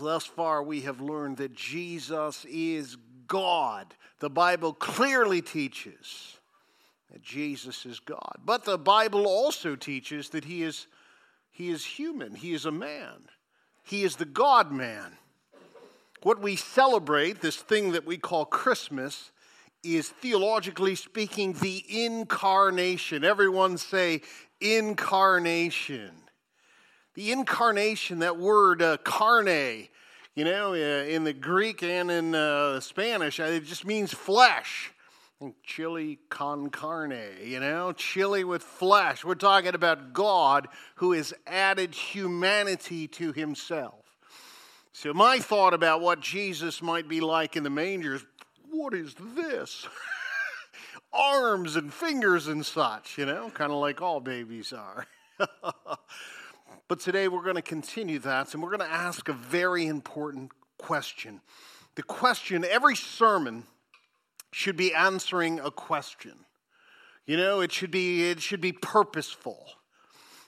thus far we have learned that Jesus is God. The Bible clearly teaches that Jesus is God. But the Bible also teaches that he is human. He is a man. He is the God-man. What we celebrate, this thing that we call Christmas, is theologically speaking the incarnation. Everyone say incarnation. The incarnation, that word carne, you know, in the Greek and in Spanish, it just means flesh. Chili con carne, you know, chili with flesh. We're talking about God who has added humanity to himself. So my thought about what Jesus might be like in the manger is, what is this? Arms and fingers and such, you know, kind of like all babies are. But today we're going to continue that, and we're going to ask a very important question. The question, every sermon should be answering a question. You know, it should be purposeful.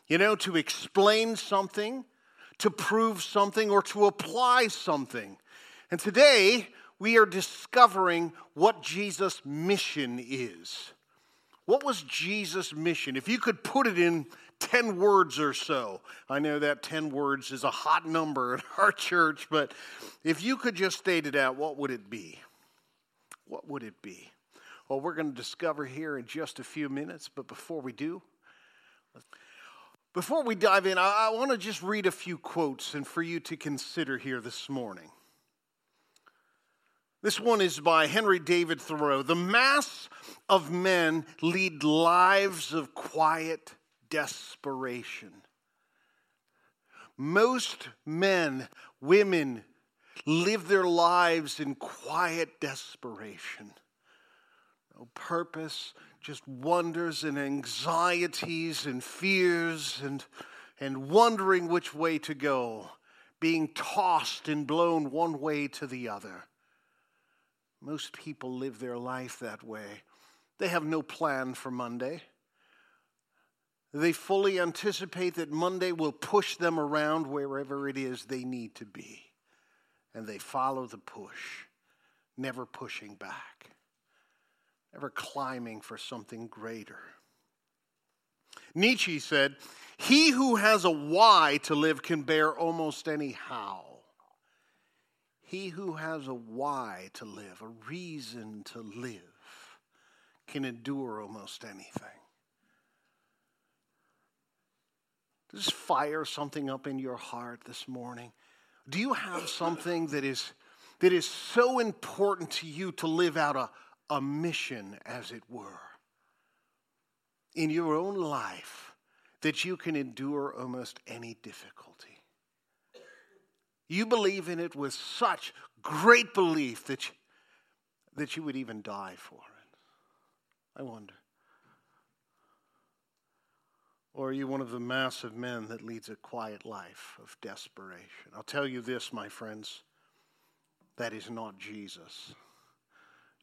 You know, to explain something, to prove something, or to apply something. And today we are discovering what Jesus' mission is. What was Jesus' mission? If you could put it in 10 words or so. I know that 10 words is a hot number in our church, but if you could just state it out, what would it be? What would it be? Well, we're going to discover here in just a few minutes, but before we dive in, I want to just read a few quotes and for you to consider here this morning. This one is by Henry David Thoreau. The mass of men lead lives of quiet desperation. Most men, women, live their lives in quiet desperation. No purpose, just wonders and anxieties and fears and wondering which way to go, being tossed and blown one way to the other. Most people live their life that way. They have no plan for Monday. They fully anticipate that Monday will push them around wherever it is they need to be. And they follow the push, never pushing back, never climbing for something greater. Nietzsche said, "He who has a why to live can bear almost any how." He who has a why to live, a reason to live, can endure almost anything. Does this fire something up in your heart this morning? Do you have something that is so important to you to live out a mission, as it were, in your own life that you can endure almost any difficulty? You believe in it with such great belief that you would even die for it. I wonder. Or are you one of the mass of men that leads a quiet life of desperation? I'll tell you this, my friends, that is not Jesus.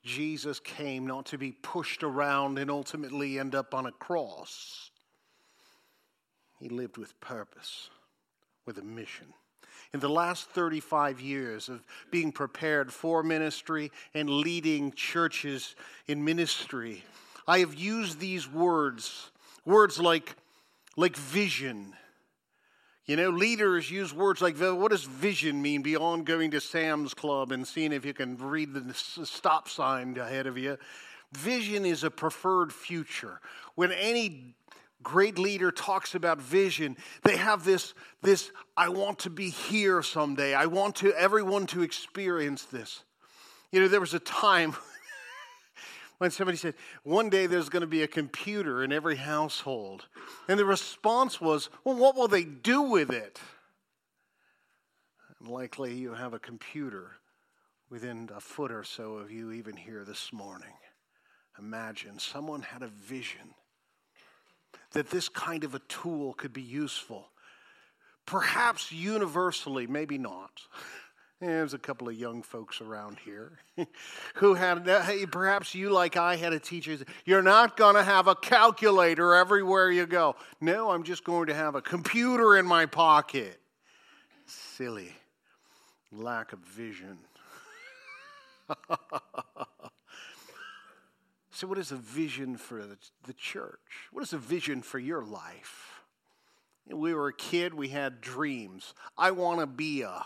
Jesus came not to be pushed around and ultimately end up on a cross. He lived with purpose, with a mission. In the last 35 years of being prepared for ministry and leading churches in ministry, I have used these words like vision. You know, leaders use words like, what does vision mean beyond going to Sam's Club and seeing if you can read the stop sign ahead of you? Vision is a preferred future. When any great leader talks about vision, they have this I want to be here someday. I want everyone to experience this. You know, there was a time when somebody said, one day there's going to be a computer in every household. And the response was, well, what will they do with it? And likely you have a computer within a foot or so of you even here this morning. Imagine someone had a vision that this kind of a tool could be useful. Perhaps universally, maybe not. There's a couple of young folks around here who had, perhaps you like I had a teacher who said, you're not going to have a calculator everywhere you go. No, I'm just going to have a computer in my pocket. Silly. lack of vision. So what is the vision for the church? What is the vision for your life? When we were a kid, we had dreams. I want to be a.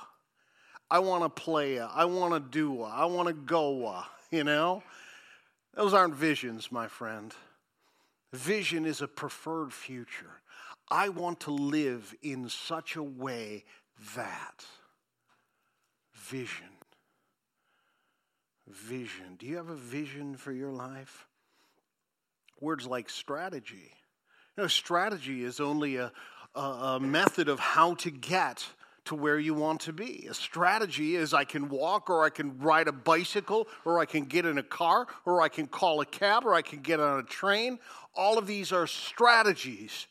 I want to play a. I want to do a. I want to go a. You know? Those aren't visions, my friend. Vision is a preferred future. I want to live in such a way that. Vision. Vision. Do you have a vision for your life? Words like strategy. You know, strategy is only a method of how to get to where you want to be. A strategy is I can walk, or I can ride a bicycle, or I can get in a car, or I can call a cab, or I can get on a train. All of these are strategies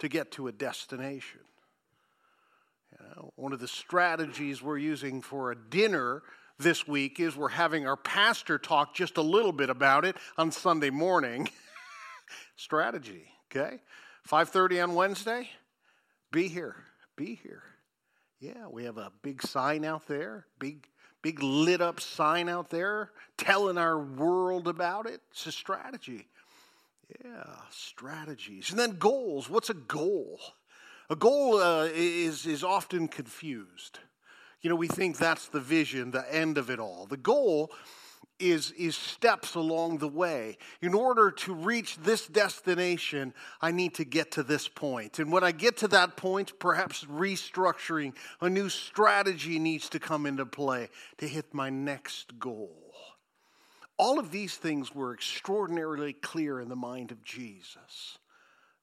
to get to a destination. You know, one of the strategies we're using for a dinner this week is we're having our pastor talk just a little bit about it on Sunday morning. Strategy, okay? 5:30 on Wednesday, be here, be here. Yeah, we have a big sign out there, big lit up sign out there telling our world about it. It's a strategy. Yeah, strategies. And then goals. What's a goal? A goal is often confused. You know, we think that's the vision, the end of it all. The goal is steps along the way. In order to reach this destination, I need to get to this point. And when I get to that point, perhaps restructuring, a new strategy needs to come into play to hit my next goal. All of these things were extraordinarily clear in the mind of Jesus.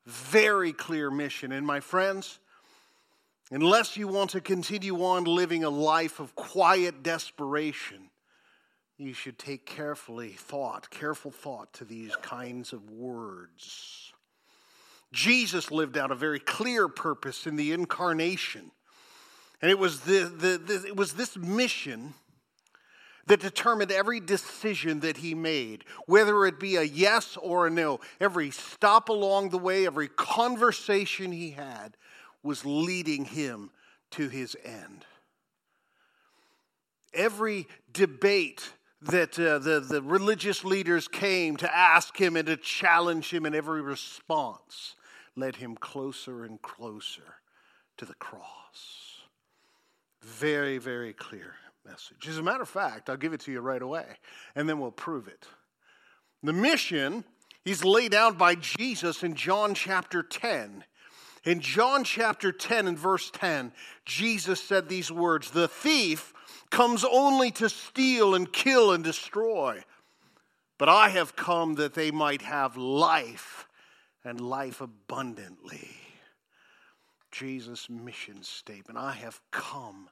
Very clear mission. And my friends, unless you want to continue on living a life of quiet desperation, you should take careful thought to these kinds of words. Jesus lived out a very clear purpose in the incarnation. And it was this mission that determined every decision that he made, whether it be a yes or a no. Every stop along the way, every conversation he had, was leading him to his end. Every debate that the religious leaders came to ask him and to challenge him, and every response led him closer and closer to the cross. Very, very clear message. As a matter of fact, I'll give it to you right away, and then we'll prove it. The mission is laid out by Jesus in John chapter 10. In John chapter 10 and verse 10, Jesus said these words, "The thief comes only to steal and kill and destroy, but I have come that they might have life and life abundantly." Jesus' mission statement, I have come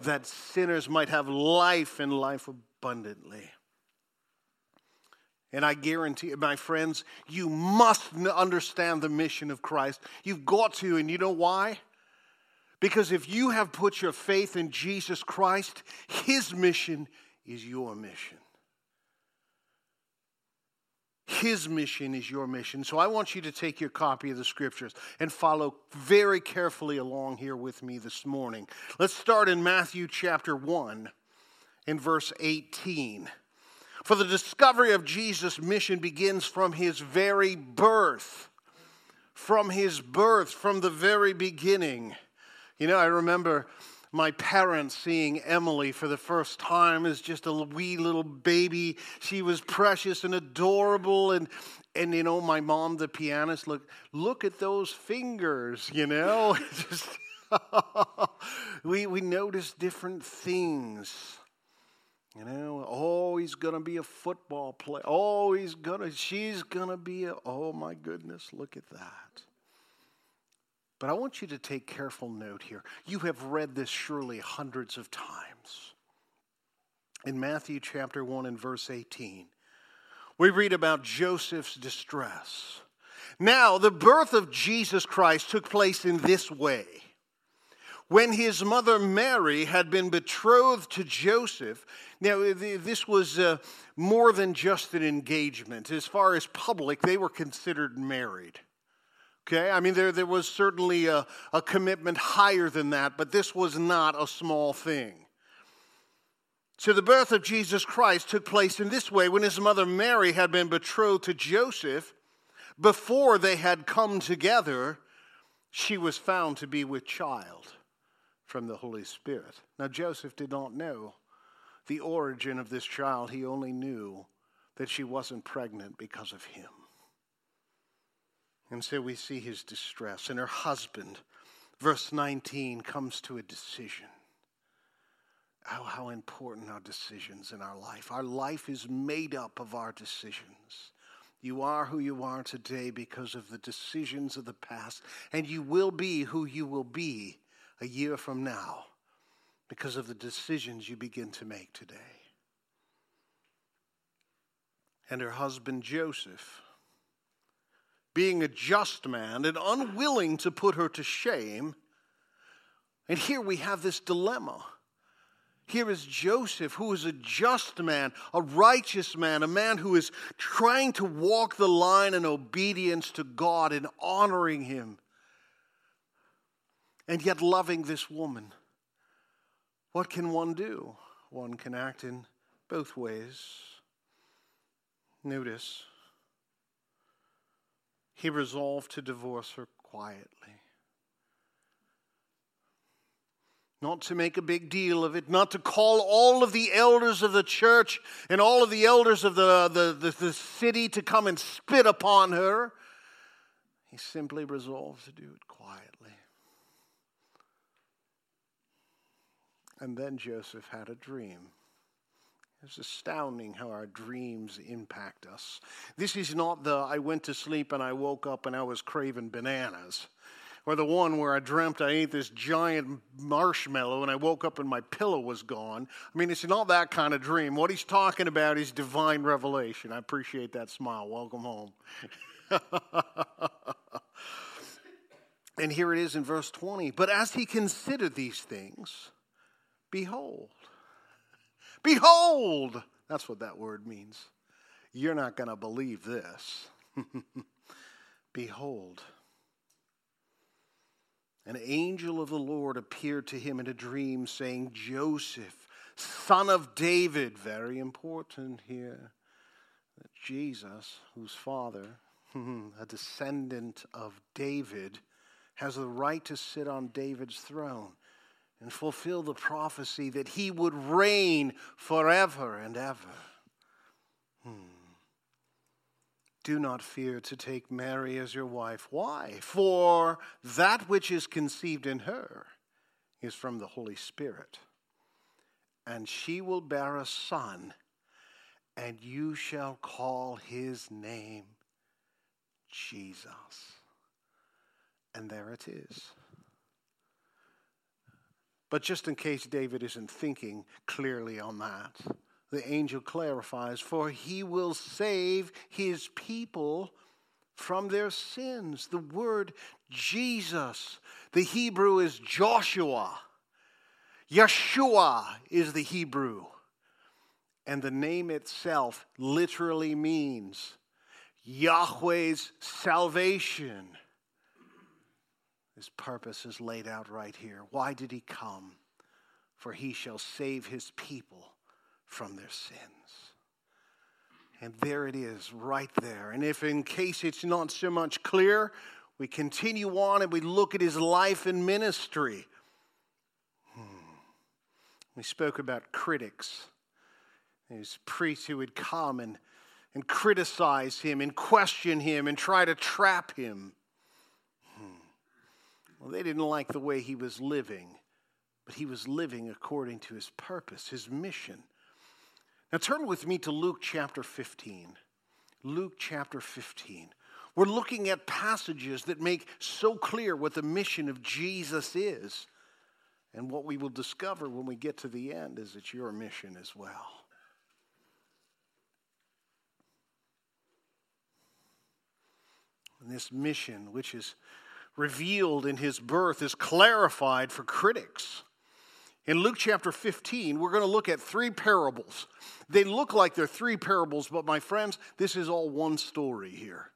that sinners might have life and life abundantly. And I guarantee, my friends, you must understand the mission of Christ. You've got to, and you know why? Because if you have put your faith in Jesus Christ, his mission is your mission. His mission is your mission. So I want you to take your copy of the scriptures and follow very carefully along here with me this morning. Let's start in Matthew chapter 1 and verse 18. For the discovery of Jesus' mission begins from his very birth. From his birth, from the very beginning. You know, I remember my parents seeing Emily for the first time as just a wee little baby. She was precious and adorable. And you know, my mom, the pianist, look at those fingers, you know. Just, we notice different things. You know, oh, he's going to be a football player. Oh, she's going to be oh my goodness, look at that. But I want you to take careful note here. You have read this surely hundreds of times. In Matthew chapter 1 and verse 18, we read about Joseph's distress. Now, the birth of Jesus Christ took place in this way. When his mother Mary had been betrothed to Joseph, now this was more than just an engagement. As far as public, they were considered married. Okay, I mean there was certainly a commitment higher than that, but this was not a small thing. So the birth of Jesus Christ took place in this way. When his mother Mary had been betrothed to Joseph, before they had come together, she was found to be with child from the Holy Spirit. Now Joseph did not know the origin of this child. He only knew that she wasn't pregnant because of him. And so we see his distress. And her husband, verse 19, comes to a decision. Oh, how important our decisions in our life. Our life is made up of our decisions. You are who you are today because of the decisions of the past, and you will be who you will be a year from now because of the decisions you begin to make today. And her husband Joseph, being a just man and unwilling to put her to shame, and here we have this dilemma. Here is Joseph, who is a just man, a righteous man, a man who is trying to walk the line in obedience to God and honoring him, and yet loving this woman. What can one do? One can act in both ways. Notice, he resolved to divorce her quietly. Not to make a big deal of it, not to call all of the elders of the church and all of the elders of the city to come and spit upon her. He simply resolved to do it quietly. And then Joseph had a dream. It's astounding how our dreams impact us. This is not the I went to sleep and I woke up and I was craving bananas. Or the one where I dreamt I ate this giant marshmallow and I woke up and my pillow was gone. I mean, it's not that kind of dream. What he's talking about is divine revelation. I appreciate that smile. Welcome home. And here it is in verse 20. But as he considered these things, behold. Behold! That's what that word means. You're not going to believe this. Behold. An angel of the Lord appeared to him in a dream, saying, Joseph, son of David. Very important here that Jesus, whose father, a descendant of David, has the right to sit on David's throne and fulfill the prophecy that he would reign forever and ever. Do not fear to take Mary as your wife. Why? For that which is conceived in her is from the Holy Spirit. And she will bear a son, and you shall call his name Jesus. And there it is. But just in case David isn't thinking clearly on that, the angel clarifies, for he will save his people from their sins. The word Jesus, the Hebrew is Joshua. Yeshua is the Hebrew. And the name itself literally means Yahweh's salvation. His purpose is laid out right here. Why did he come? For he shall save his people from their sins. And there it is, right there. And if in case it's not so much clear, we continue on and we look at his life and ministry. We spoke about critics. These priests who would come and criticize him and question him and try to trap him. Well, they didn't like the way he was living, but he was living according to his purpose, his mission. Now turn with me to Luke chapter 15. Luke chapter 15. We're looking at passages that make so clear what the mission of Jesus is. And what we will discover when we get to the end is it's your mission as well. And this mission, which is revealed in his birth, is clarified for critics. In Luke chapter 15, we're going to look at three parables. They look like they're three parables, but my friends, this is all one story here.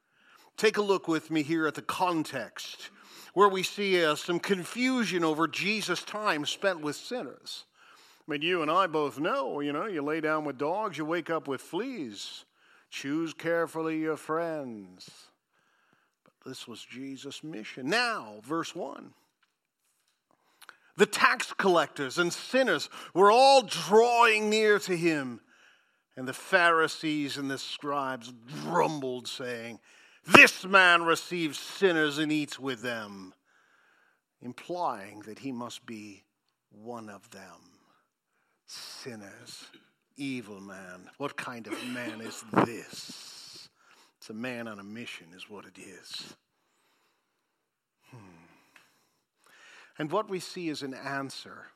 Take a look with me here at the context, where we see some confusion over Jesus' time spent with sinners. But you and I both know, you know, you lay down with dogs, you wake up with fleas. Choose carefully your friends. But this was Jesus' mission. Now, verse 1. The tax collectors and sinners were all drawing near to him. And the Pharisees and the scribes grumbled, saying, "This man receives sinners and eats with them," implying that he must be one of them. Sinners, evil man. What kind of man is this? It's a man on a mission is what it is. And what we see is an answer.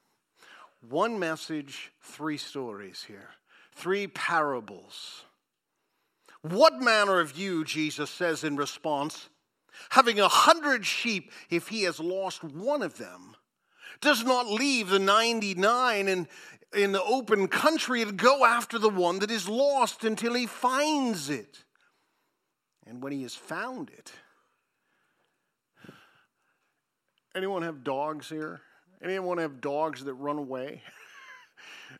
One message, three stories here. Three parables. What manner of you, Jesus says in response, having 100 sheep, if he has lost one of them, does not leave the 99 in the open country and go after the one that is lost until he finds it. And when he has found it. Anyone have dogs here? Anyone have dogs that run away?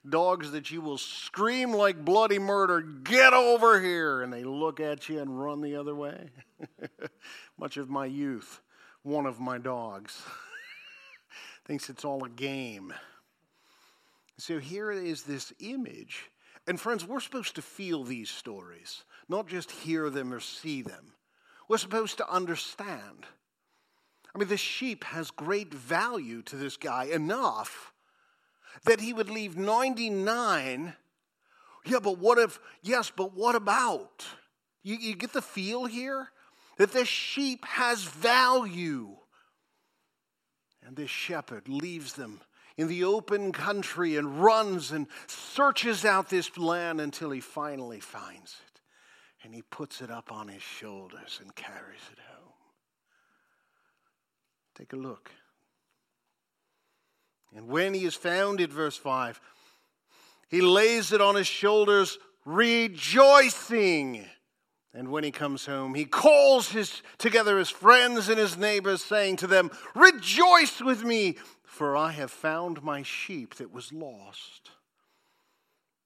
Dogs that you will scream like bloody murder, "Get over here!" And they look at you and run the other way. Much of my youth, one of my dogs thinks it's all a game. So here is this image. And friends, we're supposed to feel these stories, not just hear them or see them. We're supposed to understand. I mean, the sheep has great value to this guy, enough that he would leave 99. Yeah, but what if, yes, but what about? You get the feel here? That this sheep has value. And this shepherd leaves them in the open country and runs and searches out this land until he finally finds it. And he puts it up on his shoulders and carries it home. Take a look. And when he has found it, verse 5, he lays it on his shoulders, rejoicing. And when he comes home, he calls together his friends and his neighbors, saying to them, "Rejoice with me, for I have found my sheep that was lost."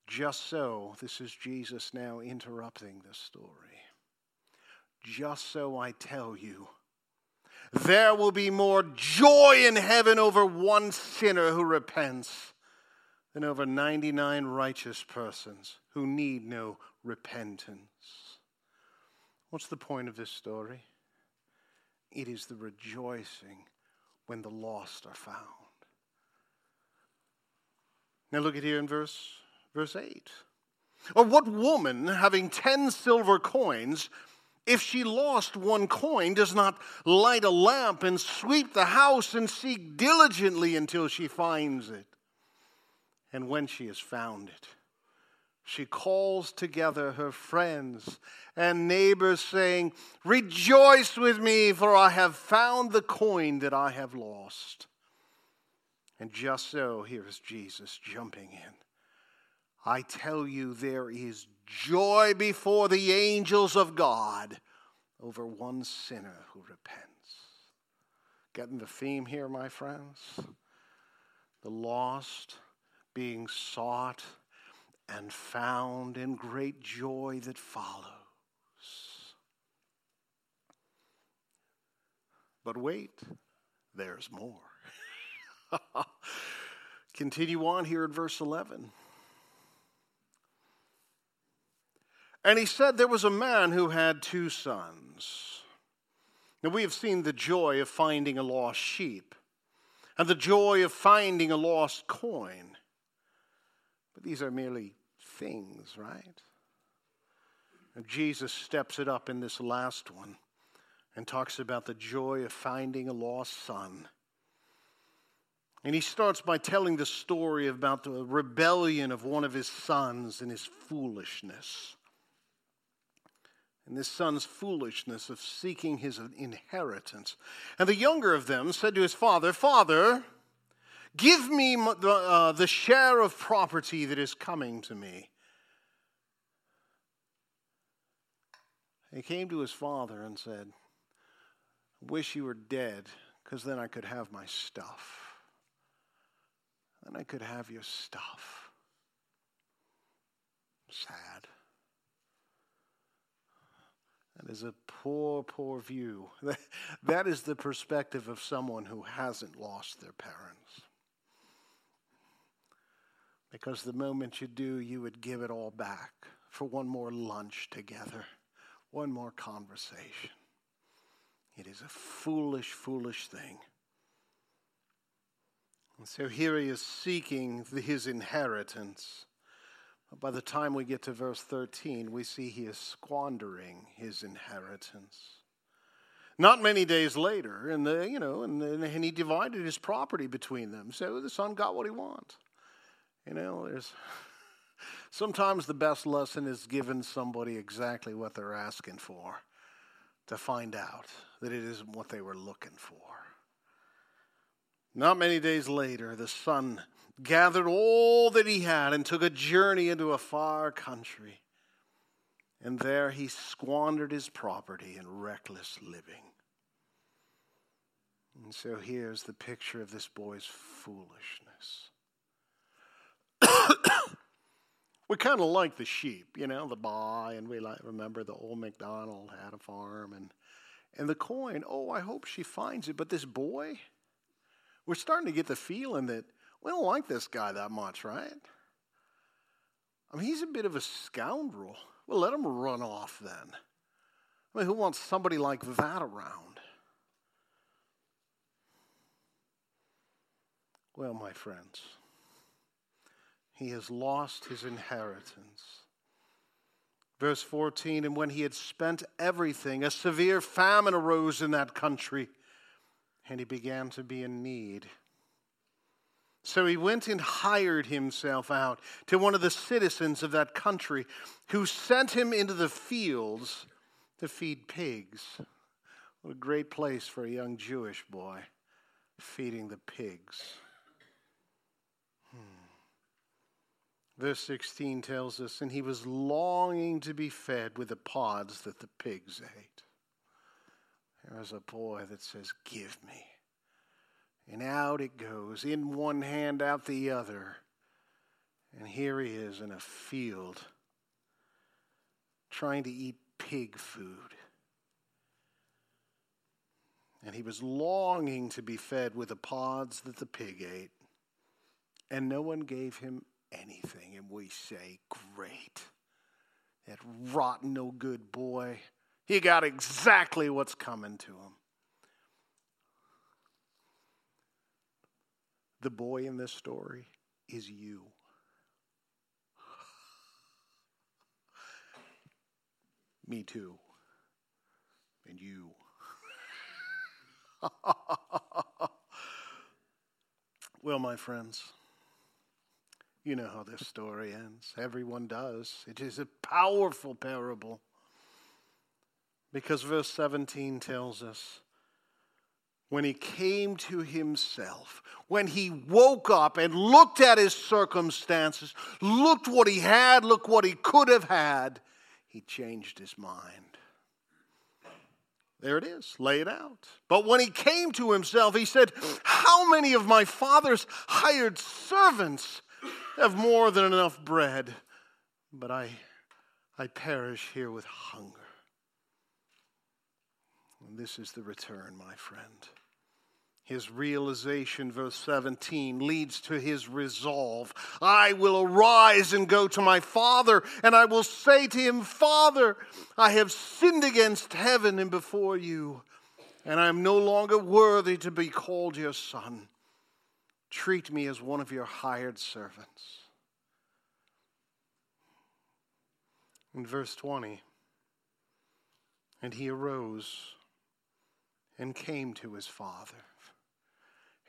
Just so, this is Jesus now interrupting this story. Just so I tell you, there will be more joy in heaven over one sinner who repents than over 99 righteous persons who need no repentance. What's the point of this story? It is the rejoicing when the lost are found. Now look at here in verse 8. Or what woman, having 10 silver coins... if she lost one coin, does not light a lamp and sweep the house and seek diligently until she finds it? And when she has found it, she calls together her friends and neighbors, saying, "Rejoice with me, for I have found the coin that I have lost." And just so, here is Jesus jumping in. I tell you, there is joy before the angels of God over one sinner who repents. Getting the theme here, my friends? The lost being sought and found, in great joy that follows. But wait, there's more. Continue on here at verse 11. And he said, "There was a man who had 2 sons. Now we have seen the joy of finding a lost sheep and the joy of finding a lost coin. But these are merely things, right? And Jesus steps it up in this last one and talks about the joy of finding a lost son. And he starts by telling the story about the rebellion of one of his sons and his foolishness. And this son's foolishness of seeking his inheritance. And the younger of them said to his father, "Father, give me the share of property that is coming to me." He came to his father and said, "I wish you were dead, because then I could have my stuff." and I could have your stuff. Sad. That is a poor, poor view. That is the perspective of someone who hasn't lost their parents. Because the moment you do, you would give it all back for one more lunch together, one more conversation. It is a foolish, foolish thing. And so here he is seeking his inheritance. By the time we get to verse 13, we see he is squandering his inheritance. Not many days later, and he divided his property between them. So the son got what he wants. There's sometimes the best lesson is giving somebody exactly what they're asking for, to find out that it isn't what they were looking for. Not many days later, the son gathered all that he had and took a journey into a far country. And there he squandered his property in reckless living. And so here's the picture of this boy's foolishness. We kind of like the sheep, the buy, and we remember the old MacDonald had a farm and the coin. Oh, I hope she finds it. But this boy, we're starting to get the feeling that we don't like this guy that much, right? He's a bit of a scoundrel. Well, let him run off then. Who wants somebody like that around? Well, my friends, he has lost his inheritance. Verse 14, and when he had spent everything, a severe famine arose in that country, and he began to be in need. So he went and hired himself out to one of the citizens of that country, who sent him into the fields to feed pigs. What a great place for a young Jewish boy, feeding the pigs. Verse 16 tells us, and he was longing to be fed with the pods that the pigs ate. There's a boy that says, give me. And out it goes, in one hand, out the other. And here he is in a field, trying to eat pig food. And he was longing to be fed with the pods that the pig ate. And no one gave him anything. And we say, great. That rotten, no good boy. He got exactly what's coming to him. The boy in this story is you. Me too. And you. Well, my friends, you know how this story ends. Everyone does. It is a powerful parable. Because verse 17 tells us, when he came to himself, when he woke up and looked at his circumstances, looked what he had, looked what he could have had, he changed his mind. There it is, lay it out. But when he came to himself, he said, how many of my father's hired servants have more than enough bread? But I perish here with hunger. And this is the return, my friend. His realization, verse 17, leads to his resolve. I will arise and go to my father, and I will say to him, Father, I have sinned against heaven and before you, and I am no longer worthy to be called your son. Treat me as one of your hired servants. In verse 20, and he arose and came to his father.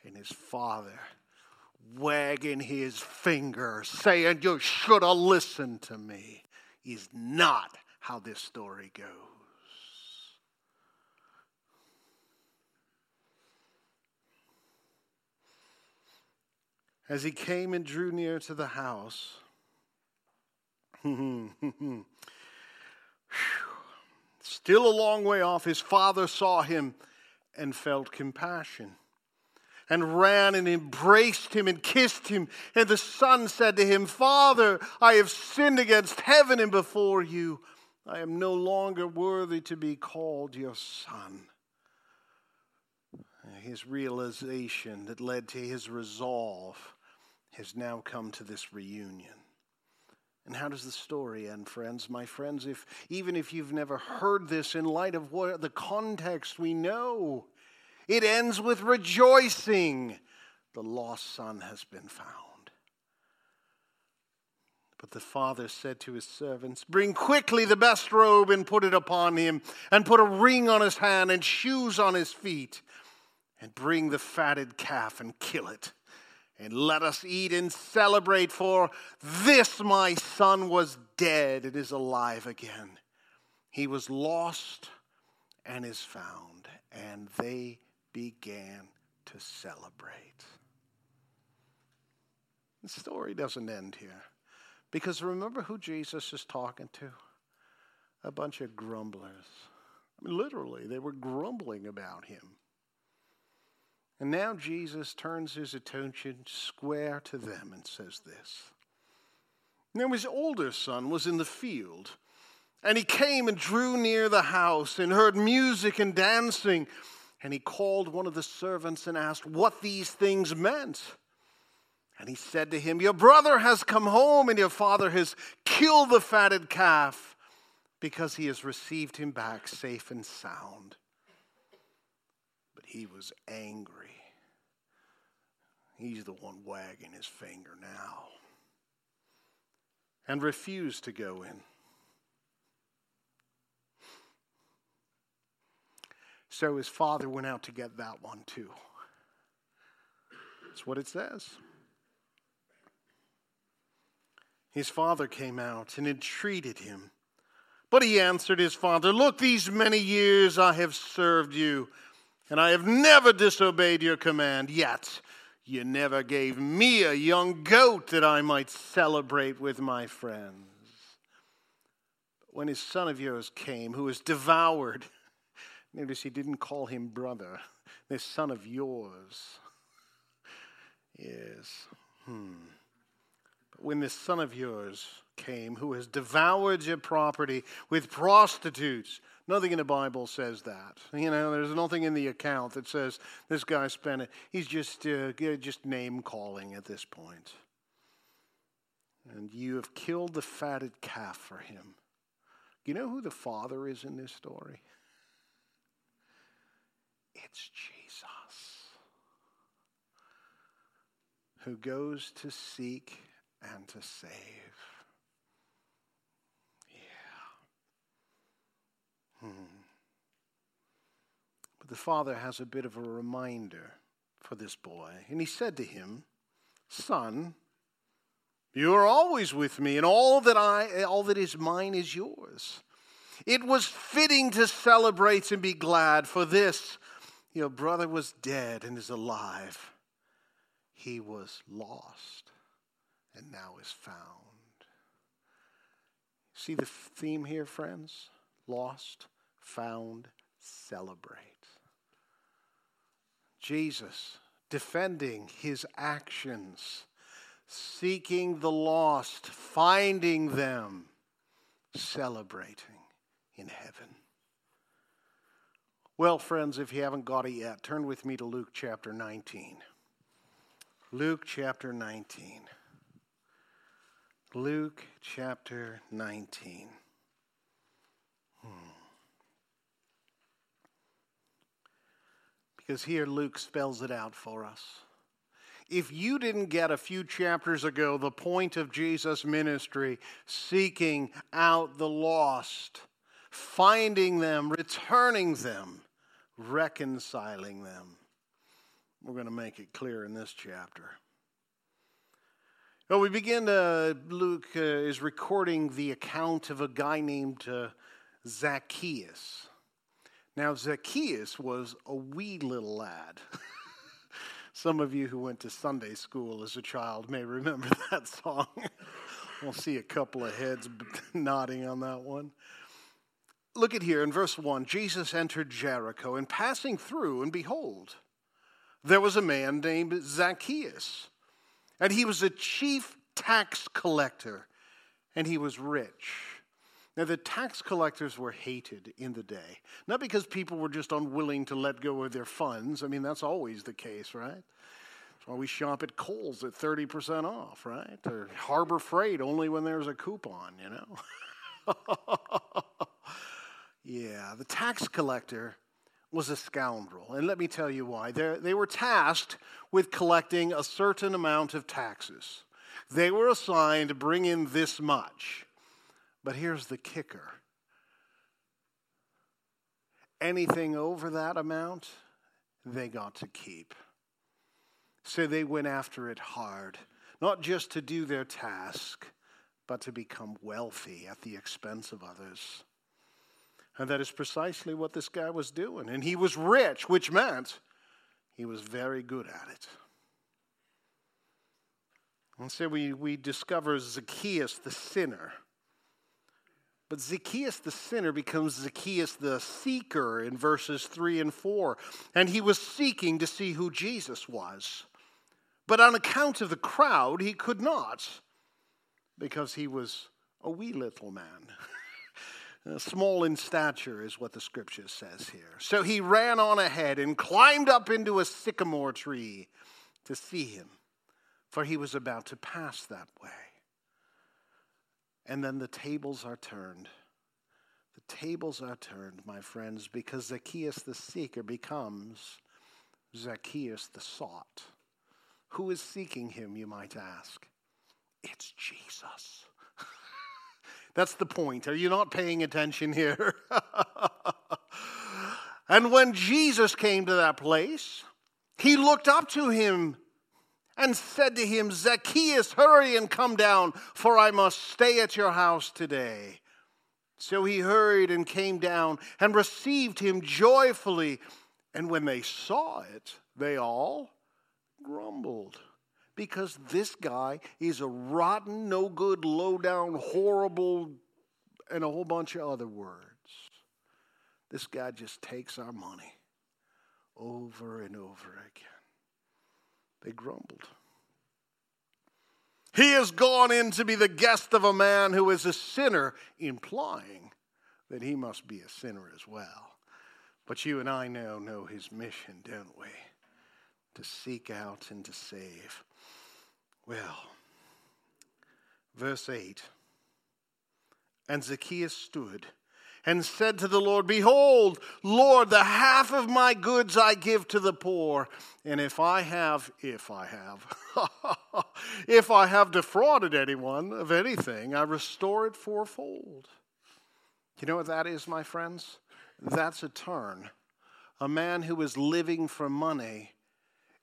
And his father, wagging his finger, saying, you should have listened to me, is not how this story goes. As he came and drew near to the house, still a long way off, his father saw him and felt compassion. and ran and embraced him and kissed him. And the son said to him, Father, I have sinned against heaven and before you. I am no longer worthy to be called your son. His realization that led to his resolve has now come to this reunion. And how does the story end, friends? My friends, even if you've never heard this in light of what the context we know, it ends with rejoicing. The lost son has been found. But the father said to his servants, Bring quickly the best robe and put it upon him, and put a ring on his hand and shoes on his feet, and bring the fatted calf and kill it. And let us eat and celebrate, for this my son was dead and is alive again. He was lost and is found. And they began to celebrate. The story doesn't end here. Because remember who Jesus is talking to? A bunch of grumblers. I mean, literally, they were grumbling about him. And now Jesus turns his attention square to them and says this. Now his older son was in the field, and he came and drew near the house and heard music and dancing. And he called one of the servants and asked what these things meant. And he said to him, Your brother has come home, and your father has killed the fatted calf, because he has received him back safe and sound. He was angry. He's the one wagging his finger now. And refused to go in. So his father went out to get that one too. That's what it says. His father came out and entreated him. But he answered his father, Look, these many years I have served you. And I have never disobeyed your command, yet you never gave me a young goat that I might celebrate with my friends. But when his son of yours came, who was devoured, notice he didn't call him brother, this son of yours. Yes. But when this son of yours came, who has devoured your property with prostitutes, nothing in the Bible says that. You know, there's nothing in the account that says this guy spent it. He's just name-calling at this point. And you have killed the fatted calf for him. You know who the father is in this story? It's Jesus, who goes to seek and to save. But the father has a bit of a reminder for this boy. And he said to him, Son, you are always with me, and all that is mine is yours. It was fitting to celebrate and be glad, for this, your brother was dead and is alive. He was lost and now is found. See the theme here, friends? Lost, found, celebrate. Jesus defending his actions, seeking the lost, finding them, celebrating in heaven. Well, friends, if you haven't got it yet, turn with me to Luke chapter 19. Luke chapter 19. Luke chapter 19. Because here Luke spells it out for us. If you didn't get a few chapters ago the point of Jesus' ministry, seeking out the lost, finding them, returning them, reconciling them, we're going to make it clear in this chapter. Well, we begin to, Luke is recording the account of a guy named Zacchaeus. Now, Zacchaeus was a wee little lad. Some of you who went to Sunday school as a child may remember that song. We'll see a couple of heads nodding on that one. Look at here in verse 1. Jesus entered Jericho, and passing through, and behold, there was a man named Zacchaeus, and he was a chief tax collector, and he was rich. Now, the tax collectors were hated in the day, not because people were just unwilling to let go of their funds. I mean, that's always the case, right? That's why we shop at Kohl's at 30% off, right? Or Harbor Freight only when there's a coupon, you know? Yeah, the tax collector was a scoundrel, and let me tell you why. They were tasked with collecting a certain amount of taxes. They were assigned to bring in this much. But here's the kicker. Anything over that amount, they got to keep. So they went after it hard, not just to do their task, but to become wealthy at the expense of others. And that is precisely what this guy was doing. And he was rich, which meant he was very good at it. And so we discover Zacchaeus the sinner. But Zacchaeus the sinner becomes Zacchaeus the seeker in verses 3 and 4. And he was seeking to see who Jesus was. But on account of the crowd, he could not, because he was a wee little man. Small in stature is what the scripture says here. So he ran on ahead and climbed up into a sycamore tree to see him, for he was about to pass that way. And then the tables are turned. The tables are turned, my friends, because Zacchaeus the seeker becomes Zacchaeus the sought. Who is seeking him, you might ask? It's Jesus. That's the point. Are you not paying attention here? And when Jesus came to that place, he looked up to him and said to him, "Zacchaeus, hurry and come down, for I must stay at your house today." So he hurried and came down and received him joyfully. And when they saw it, they all grumbled, because this guy is a rotten, no good, low down, horrible, and a whole bunch of other words. This guy just takes our money over and over again. They grumbled. He has gone in to be the guest of a man who is a sinner, implying that he must be a sinner as well. But you and I now know his mission, don't we? To seek out and to save. Well, verse 8, "And Zacchaeus stood and said to the Lord, 'Behold, Lord, the half of my goods I give to the poor, and if I have defrauded anyone of anything, I restore it fourfold.'" You know what that is, my friends? That's a turn. A man who is living for money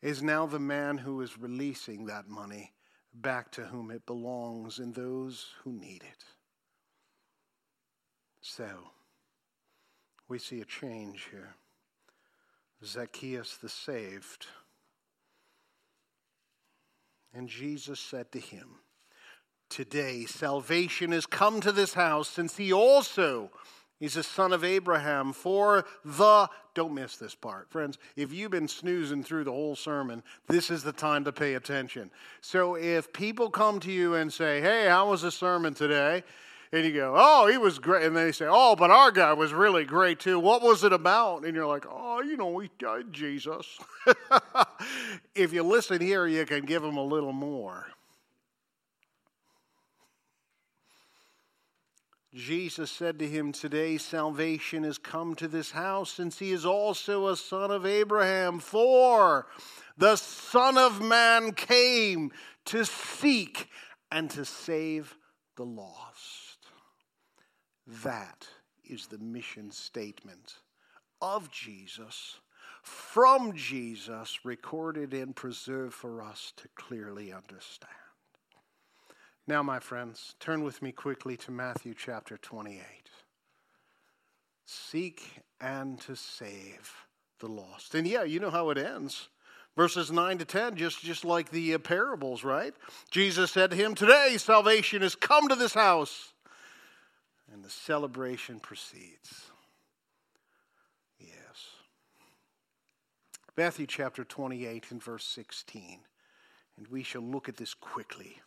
is now the man who is releasing that money back to whom it belongs and those who need it. So, we see a change here. Zacchaeus the saved. And Jesus said to him, "Today salvation has come to this house, since he also He's a son of Abraham, for the," don't miss this part. Friends, if you've been snoozing through the whole sermon, this is the time to pay attention. So if people come to you and say, "Hey, how was the sermon today?" And you go, "Oh, he was great." And they say, "Oh, but our guy was really great too. What was it about?" And you're like, "Oh, you know, we died, Jesus." If you listen here, you can give him a little more. Jesus said to him, "Today salvation has come to this house, since he is also a son of Abraham. For the Son of Man came to seek and to save the lost." That is the mission statement of Jesus, from Jesus, recorded and preserved for us to clearly understand. Now, my friends, turn with me quickly to Matthew chapter 28. Seek and to save the lost. And yeah, you know how it ends. Verses 9 to 10, just like the parables, right? Jesus said to him, "Today salvation has come to this house." And the celebration proceeds. Yes. Matthew chapter 28 and verse 16. And we shall look at this quickly.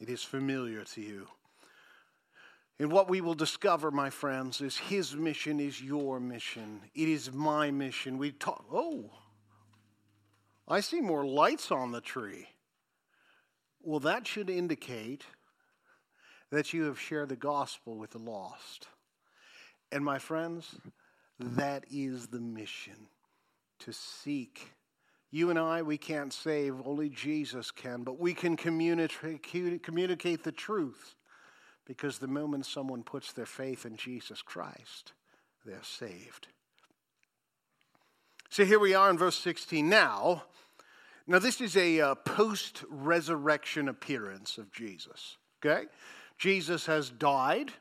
It is familiar to you. And what we will discover, my friends, is his mission is your mission. It is my mission. We talk, oh, I see more lights on the tree. Well, that should indicate that you have shared the gospel with the lost. And my friends, that is the mission, to seek. You and I, we can't save, only Jesus can, but we can communicate the truth. Because the moment someone puts their faith in Jesus Christ, they're saved. So here we are in verse 16. Now this is a post-resurrection appearance of Jesus, okay? Jesus has died.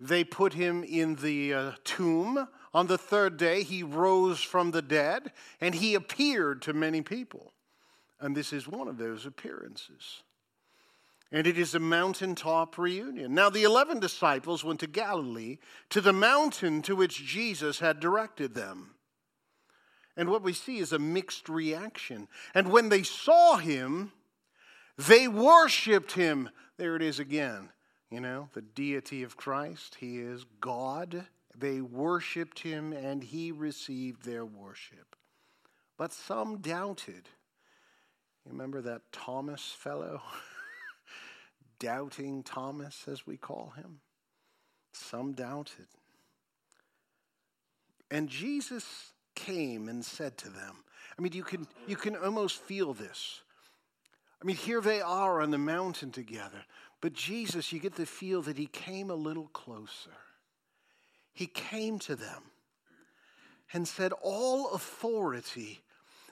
They put him in the tomb. On the third day, he rose from the dead, and he appeared to many people. And this is one of those appearances. And it is a mountaintop reunion. Now the 11 disciples went to Galilee, to the mountain to which Jesus had directed them. And what we see is a mixed reaction. And when they saw him, they worshipped him. There it is again. You know, the deity of Christ. He is God. They worshipped him and he received their worship. But some doubted. You remember that Thomas fellow? Doubting Thomas, as we call him. Some doubted. And Jesus came and said to them, I mean, you can almost feel this. I mean, here they are on the mountain together. But Jesus, you get the feel that he came a little closer. He came to them and said, all authority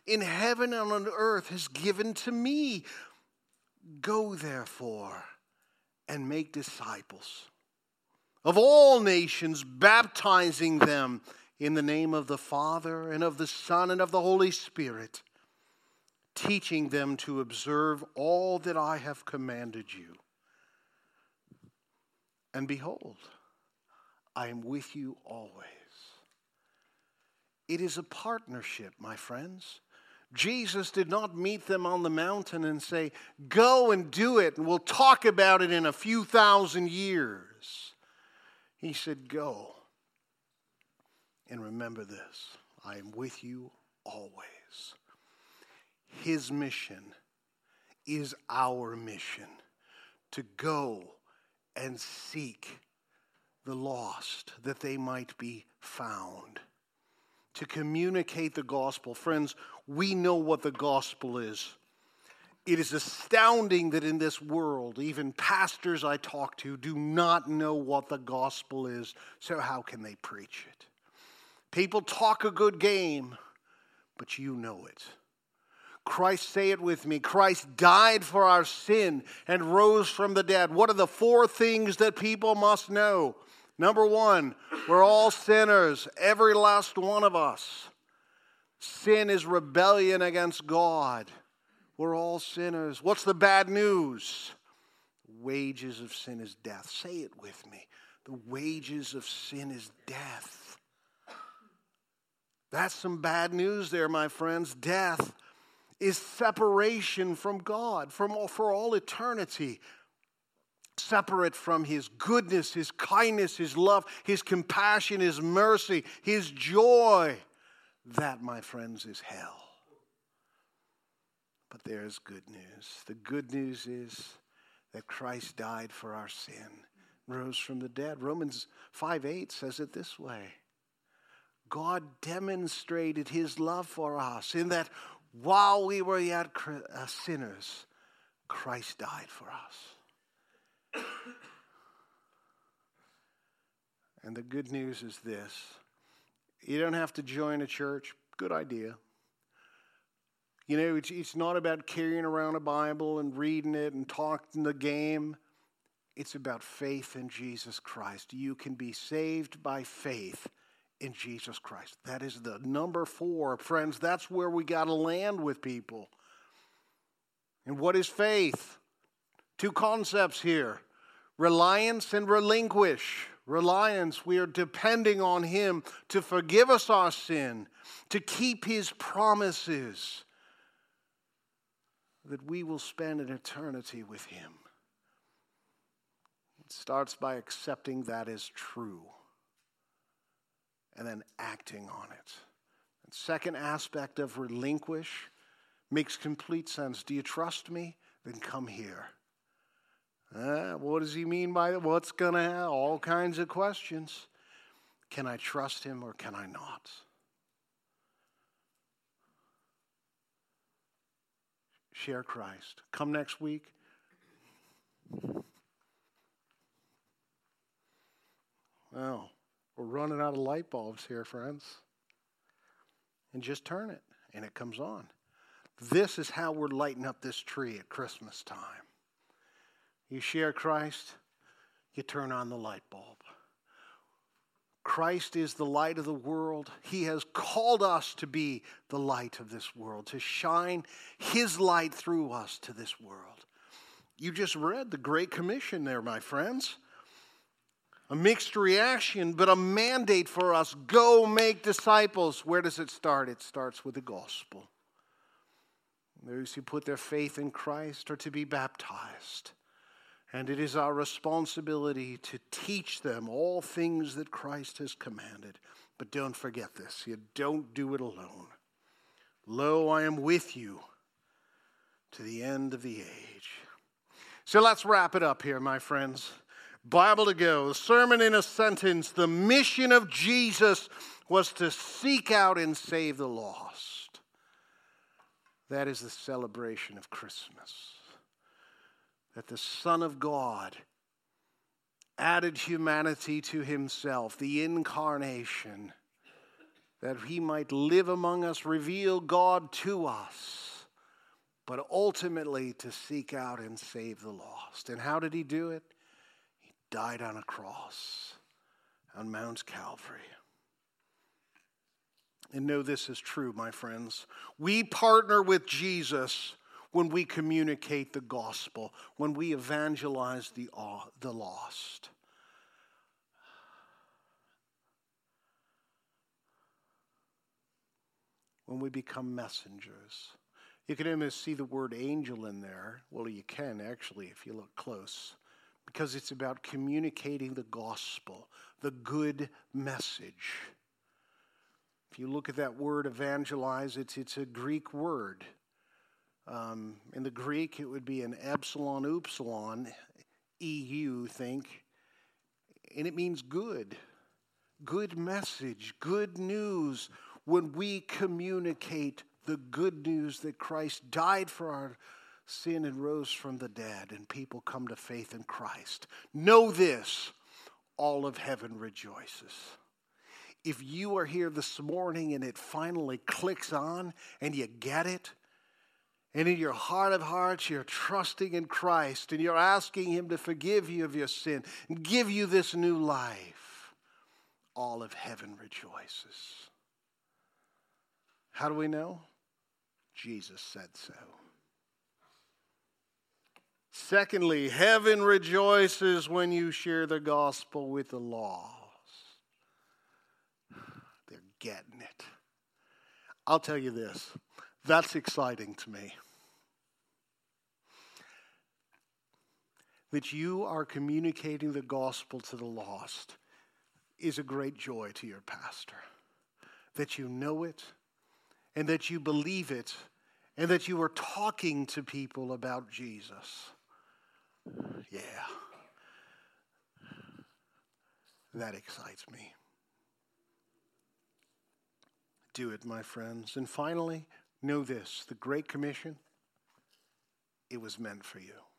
in heaven and on earth is given to me. Go, therefore, and make disciples of all nations, baptizing them in the name of the Father and of the Son and of the Holy Spirit, teaching them to observe all that I have commanded you. And behold, I am with you always. It is a partnership, my friends. Jesus did not meet them on the mountain and say, go and do it, and we'll talk about it in a few thousand years. He said, go. And remember this, I am with you always. His mission is our mission, to go and seek the lost that they might be found. To communicate the gospel. Friends, we know what the gospel is. It is astounding that in this world, even pastors I talk to do not know what the gospel is, so how can they preach it? People talk a good game, but you know it. Christ, say it with me, Christ died for our sin and rose from the dead. What are the four things that people must know? Number one, we're all sinners, every last one of us. Sin is rebellion against God. We're all sinners. What's the bad news? The wages of sin is death. Say it with me. The wages of sin is death. That's some bad news there, my friends. Death is separation from God for all eternity. Separate from his goodness, his kindness, his love, his compassion, his mercy, his joy. That, my friends, is hell. But there is good news. The good news is that Christ died for our sin, rose from the dead. Romans 5:8 says it this way. God demonstrated his love for us in that while we were yet sinners, Christ died for us. And the good news is this. You don't have to join a church. Good idea. You know, it's not about carrying around a Bible and reading it and talking the game. It's about faith in Jesus Christ. You can be saved by faith in Jesus Christ. That is the number four, friends. That's where we got to land with people. And what is faith? Two concepts here. Reliance and relinquish. reliance. We are depending on Him to forgive us our sin, to keep His promises, that we will spend an eternity with Him. It starts by accepting that as true and then acting on it. The second aspect of relinquish makes complete sense. Do you trust me? Then come here. What does he mean by that? What's going to have all kinds of questions. Can I trust him or can I not? Share Christ. Come next week. Wow, we're running out of light bulbs here, friends. And just turn it, and it comes on. This is how we're lighting up this tree at Christmas time. You share Christ, you turn on the light bulb. Christ is the light of the world. He has called us to be the light of this world, to shine His light through us to this world. You just read the Great Commission there, my friends. A mixed reaction, but a mandate for us. Go make disciples. Where does it start? It starts with the gospel. Those who put their faith in Christ are to be baptized. And it is our responsibility to teach them all things that Christ has commanded. But don't forget this. You don't do it alone. Lo, I am with you to the end of the age. So let's wrap it up here, my friends. Bible to go, sermon in a sentence. The mission of Jesus was to seek out and save the lost. That is the celebration of Christmas. That the Son of God added humanity to himself, the incarnation, that he might live among us, reveal God to us, but ultimately to seek out and save the lost. And how did he do it? Died on a cross on Mount Calvary. And know this is true, my friends. We partner with Jesus when we communicate the gospel, when we evangelize the lost. When we become messengers. You can almost see the word angel in there. Well, you can actually if you look close. Because it's about communicating the gospel, the good message. If you look at that word evangelize, it's a Greek word. In the Greek, it would be an epsilon, upsilon, EU, think. And it means good. Good message, good news. When we communicate the good news that Christ died for our sin and rose from the dead, and people come to faith in Christ. Know this, all of heaven rejoices. If you are here this morning and it finally clicks on and you get it, and in your heart of hearts you're trusting in Christ and you're asking Him to forgive you of your sin and give you this new life, all of heaven rejoices. How do we know? Jesus said so. Secondly, heaven rejoices when you share the gospel with the lost. They're getting it. I'll tell you this. That's exciting to me. That you are communicating the gospel to the lost is a great joy to your pastor. That you know it and that you believe it and that you are talking to people about Jesus. Yeah, that excites me. Do it, my friends. And finally, know this, the Great Commission, it was meant for you.